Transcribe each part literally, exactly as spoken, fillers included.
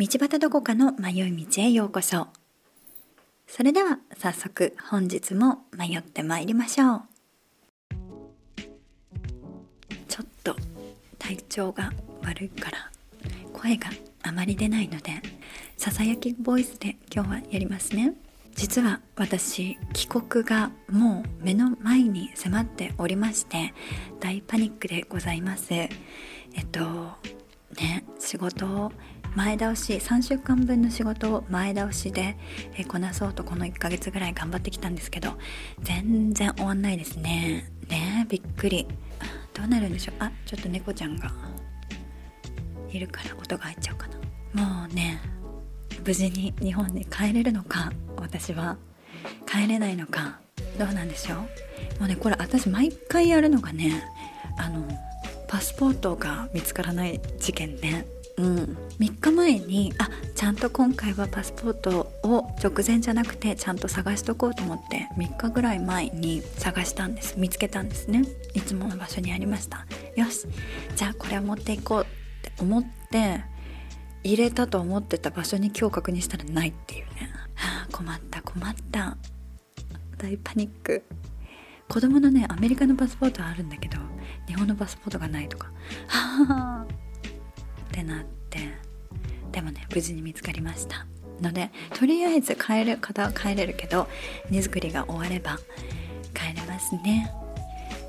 道端どこかの迷い道へようこそ。それでは早速本日も迷ってまいりましょう。ちょっと体調が悪いから声があまり出ないのでささやきボイスで今日はやりますね。実は私、帰国がもう目の前に迫っておりまして大パニックでございます。えっとね、仕事を前倒し、さんしゅうかんぶんの仕事を前倒しでこなそうとこのいっかげつぐらい頑張ってきたんですけど、全然終わんないですね。ねえ、びっくり。どうなるんでしょう。あ、ちょっと猫ちゃんがいるから音が入っちゃうかな。もうね、無事に日本に帰れるのか、私は帰れないのか、どうなんでしょう。もうね、これ私毎回やるのがね、あのパスポートが見つからない事件ね。うん、みっかまえにあちゃんと今回はパスポートを直前じゃなくてちゃんと探しとこうと思ってみっかぐらい前に探したんです。見つけたんですね。いつもの場所にありました。よし、じゃあこれは持っていこうって思って入れたと思ってた場所に今日確認したらないっていうね。はあ、困った困った、大パニック。子供のね、アメリカのパスポートはあるんだけど日本のパスポートがないとか、はあってなって、でもね、無事に見つかりましたので、とりあえず帰る方は帰れるけど荷造りが終われば帰れますね。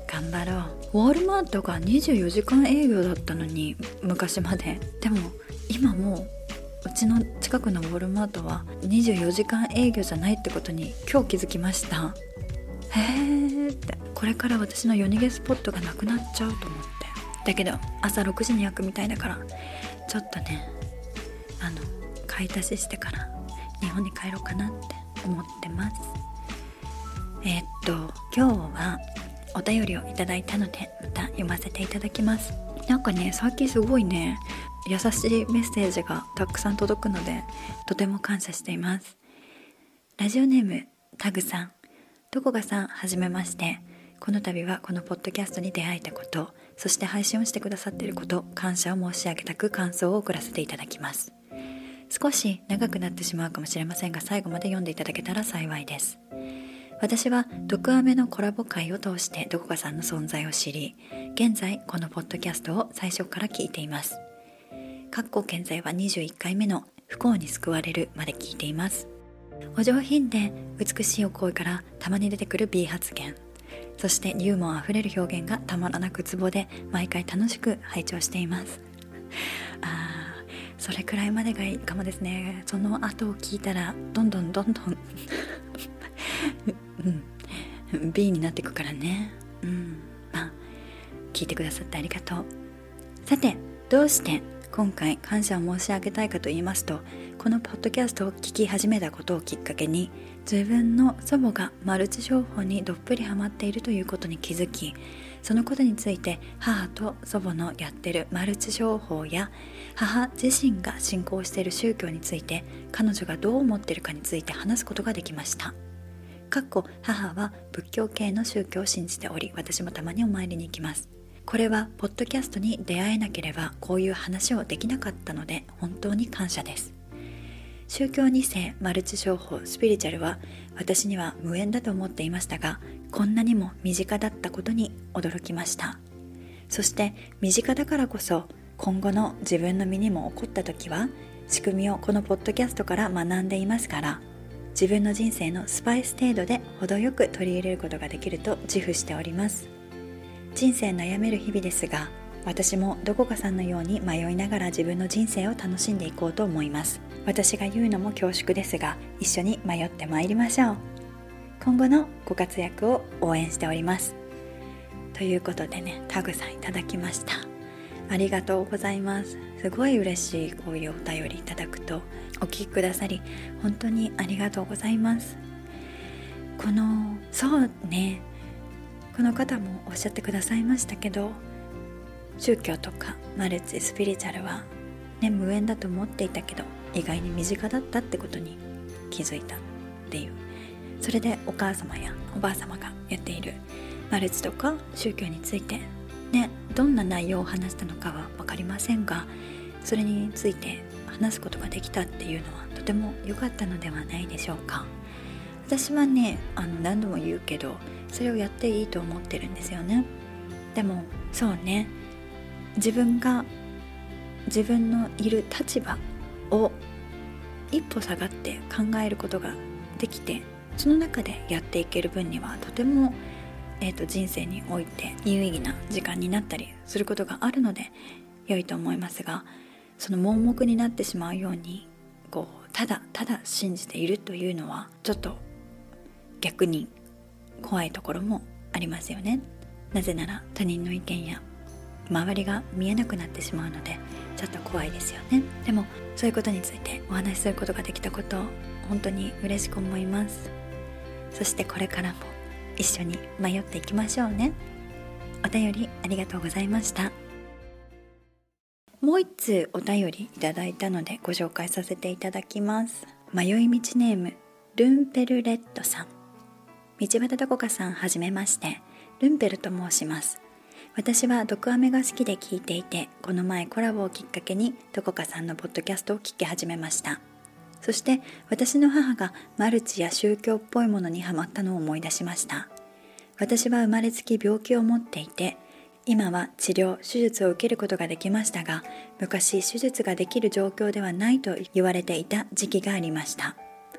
頑張ろう。ウォールマートがにじゅうよじかん営業だったのに、昔まで。でも今もう、うちの近くのウォールマートはにじゅうよじかん営業じゃないってことに今日気づきました。へーって、これから私の夜逃げスポットがなくなっちゃうと思って。だけど朝ろくじに開くみたいだから、ちょっとね、あの買い足ししてから日本に帰ろうかなって思ってます。えー、っと今日はお便りをいただいたのでまた読ませていただきます。なんかね、最近すごいね、優しいメッセージがたくさん届くのでとても感謝しています。ラジオネームタグさん、とこがさん、はじめまして。この度はこのポッドキャストに出会えたこと、そして配信をしてくださっていること、感謝を申し上げたく感想を送らせていただきます。少し長くなってしまうかもしれませんが、最後まで読んでいただけたら幸いです。私は毒アメのコラボ会を通してどこかさんの存在を知り、現在このポッドキャストを最初から聞いています。かっこ現在はにじゅういっかいめの不幸に救われるまで聞いています。お上品で美しいお声からたまに出てくる美発言、そしてユーモアあふれる表現がたまらなくツボで、毎回楽しく拝聴しています。あ、それくらいまでがいいかもですね。その後を聞いたらどんどんどんどん、うん、B になっていくからね、うん、まあ、聞いてくださってありがとう。さて、どうして今回感謝を申し上げたいかと言いますと、このポッドキャストを聞き始めたことをきっかけに、自分の祖母がマルチ商法にどっぷりハマっているということに気づき、そのことについて母と祖母のやってるマルチ商法や、母自身が信仰している宗教について、彼女がどう思っているかについて話すことができました。かっこ母は仏教系の宗教を信じており、私もたまにお参りに行きます。これはポッドキャストに出会えなければこういう話をできなかったので本当に感謝です。宗教に世、マルチ商法、スピリチュアルは私には無縁だと思っていましたが、こんなにも身近だったことに驚きました。そして身近だからこそ、今後の自分の身にも起こった時は仕組みをこのポッドキャストから学んでいますから、自分の人生のスパイス程度で程よく取り入れることができると自負しております。人生悩める日々ですが、私もどこかさんのように迷いながら自分の人生を楽しんでいこうと思います。私が言うのも恐縮ですが、一緒に迷ってまいりましょう。今後のご活躍を応援しております。ということでね、タグさんいただきました。ありがとうございます。すごい嬉しい、こういうお便りいただくと。お聞きくださり本当にありがとうございます。この、そうね、この方もおっしゃってくださいましたけど、宗教とかマルチスピリチュアルは、ね、無縁だと思っていたけど意外に身近だったってことに気づいたっていう。それでお母様やおばあ様がやっているマルチとか宗教についてね、どんな内容を話したのかは分かりませんが、それについて話すことができたっていうのはとても良かったのではないでしょうか。私はね、あの何度も言うけど、それをやっていいと思ってるんですよね。でもそうね、自分が自分のいる立場を一歩下がって考えることができて、その中でやっていける分にはとても、えーと、人生において有意義な時間になったりすることがあるので良いと思いますが、その盲目になってしまうようにこうただただ信じているというのはちょっと逆に怖いところもありますよね。なぜなら他人の意見や周りが見えなくなってしまうのでちょっと怖いですよね。でもそういうことについてお話しすることができたことを本当に嬉しく思います。そしてこれからも一緒に迷っていきましょうね。お便りありがとうございました。もう一通お便りいただいたのでご紹介させていただきます。迷い道ネームルンペルレッドさん、道端どこかさん、はじめまして、ルンペルと申します。私は毒アメが好きで聞いていて、この前コラボをきっかけにどこかさんのポッドキャストを聞き始めました。そして私の母がマルチや宗教っぽいものにハマったのを思い出しました。私は生まれつき病気を持っていて、今は治療・手術を受けることができましたが、昔手術ができる状況ではないと言われていた時期がありました。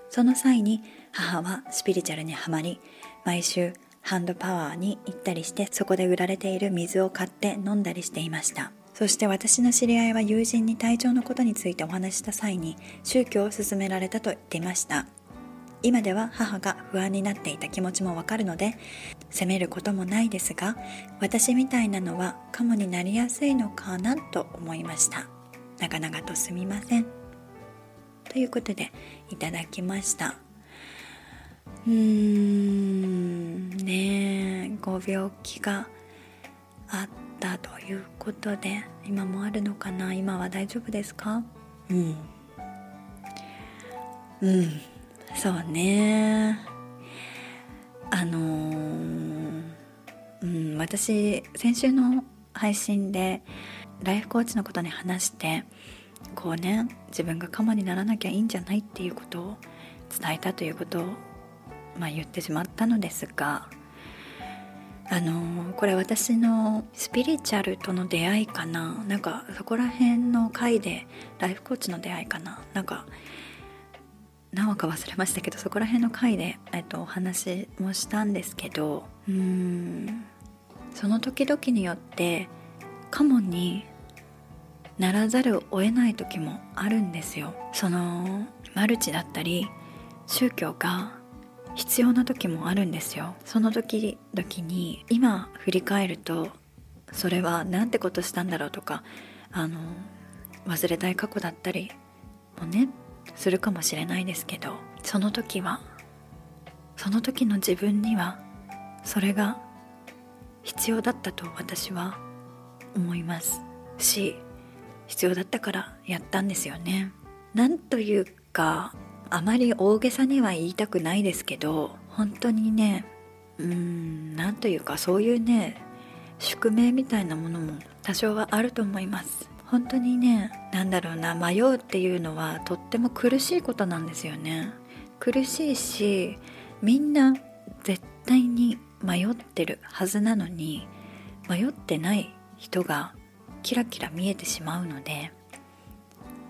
その際に母はスピリチュアルにはまり、毎週ハンドパワーに行ったりして、そこで売られている水を買って飲んだりしていました。そして私の知り合いは友人に体調のことについてお話した際に宗教を勧められたと言っていました。今では母が不安になっていた気持ちもわかるので責めることもないですが、私みたいなのはカモになりやすいのかなと思いました。長々とすみません、ということでいただきました。うーんねえ、ご病気があったということで、今もあるのかな、今は大丈夫ですか。うんうんそうね、あのーうん、私先週の配信でライフコーチのことに話して、こうね、自分がカモにならなきゃいいんじゃないっていうことを伝えたということを、まあ、言ってしまったのですが、あのー、これ私のスピリチュアルとの出会いかな、なんかそこら辺の回でライフコーチの出会いかな、なんか何話か忘れましたけど、そこら辺の回で、えっと、お話もしたんですけど、うーんその時々によってカモにならざるを得ない時もあるんですよ。そのマルチだったり宗教が必要な時もあるんですよ。その時々に今振り返ると、それはなんてことしたんだろうとか、あの忘れたい過去だったりもねするかもしれないですけど、その時はその時の自分にはそれが必要だったと私は思いますし、必要だったからやったんですよね。なんというか、あまり大げさには言いたくないですけど、本当にね、うーんなんというか、そういうね宿命みたいなものも多少はあると思います。本当にね、なんだろうな、迷うっていうのはとっても苦しいことなんですよね。苦しいし、みんな絶対に迷ってるはずなのに、迷ってない人がキラキラ見えてしまうので、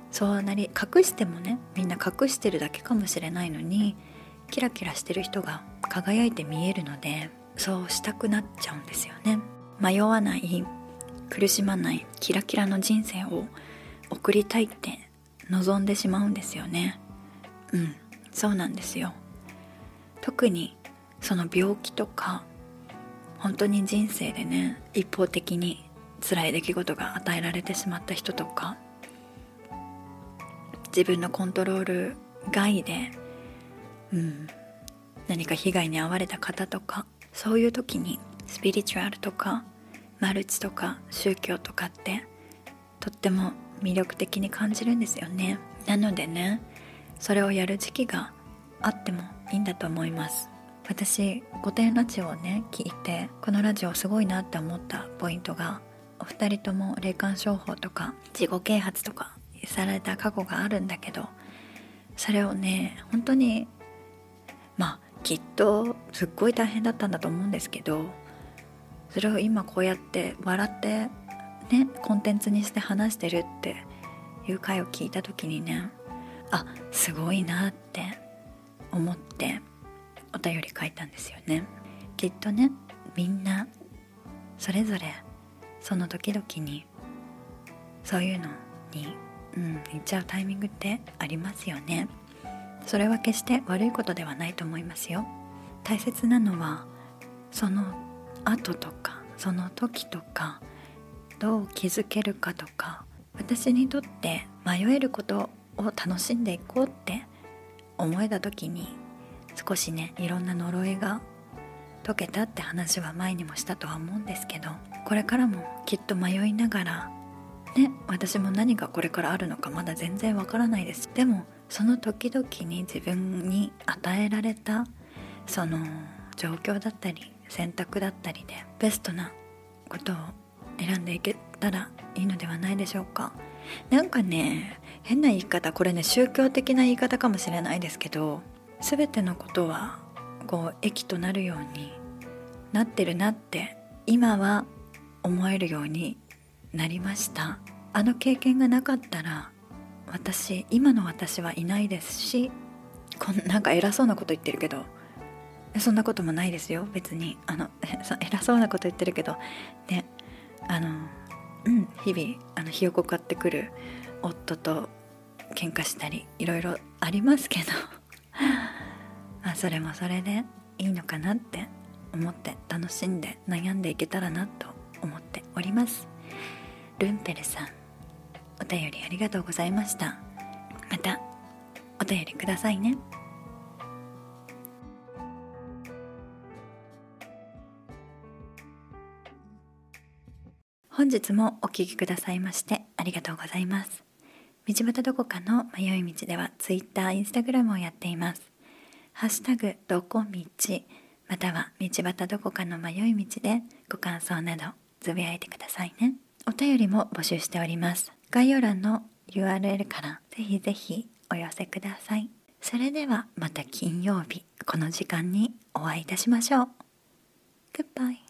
そうなり、隠してもね、みんな隠してるだけかもしれないのに、キラキラしてる人が輝いて見えるので、そうしたくなっちゃうんですよね。迷わない、苦しまない、キラキラの人生を送りたいって望んでしまうんですよね。うん、そうなんですよ。特にその病気とか、本当に人生でね、一方的に辛い出来事が与えられてしまった人とか、自分のコントロール外で、うん、何か被害に遭われた方とか、そういう時にスピリチュアルとかマルチとか宗教とかってとっても魅力的に感じるんですよね。なのでね、それをやる時期があってもいいんだと思います。私、御殿ラジオをね聞いて、このラジオすごいなって思ったポイントが、お二人とも霊感商法とか自己啓発とかされた過去があるんだけど、それをね本当にまあきっとすっごい大変だったんだと思うんですけど、それを今こうやって笑ってねコンテンツにして話してるっていう回を聞いた時にね、あ、すごいなって思ってお便り書いたんですよね。きっとねみんなそれぞれその時々にそういうのに、うん、行っちゃうタイミングってありますよね。それは決して悪いことではないと思いますよ。大切なのはその後とかその時とかどう気づけるかとか、私にとって迷えることを楽しんでいこうって思えた時に少しねいろんな呪いが解けたって話は前にもしたとは思うんですけど、これからもきっと迷いながらね、私も何がこれからあるのかまだ全然わからないです。でもその時々に自分に与えられたその状況だったり選択だったりでベストなことを選んでいけたらいいのではないでしょうか。なんかね変な言い方、これね宗教的な言い方かもしれないですけど、全てのことはこう益となるようになってるなって今は思えるようになりました。あの経験がなかったら私今の私はいないですし、こんなんか偉そうなこと言ってるけどそんなこともないですよ別に。あの偉そうなこと言ってるけどね、あの、うん、日々あのひよこ買ってくる夫と喧嘩したりいろいろありますけどまあそれもそれでいいのかなって思って楽しんで悩んでいけたらなと思っております。ルンペルさん、お便りありがとうございました。またお便りくださいね。本日もお聞きくださいましてありがとうございます。道端どこかの迷い道ではツイッター、インスタグラムをやっています。ハッシュタグどこみちまたは道端どこかの迷い道でご感想などつぶやいてくださいね。お便りも募集しております。概要欄の ユーアールエル からぜひぜひお寄せください。それではまた金曜日この時間にお会いいたしましょう。グッバイ。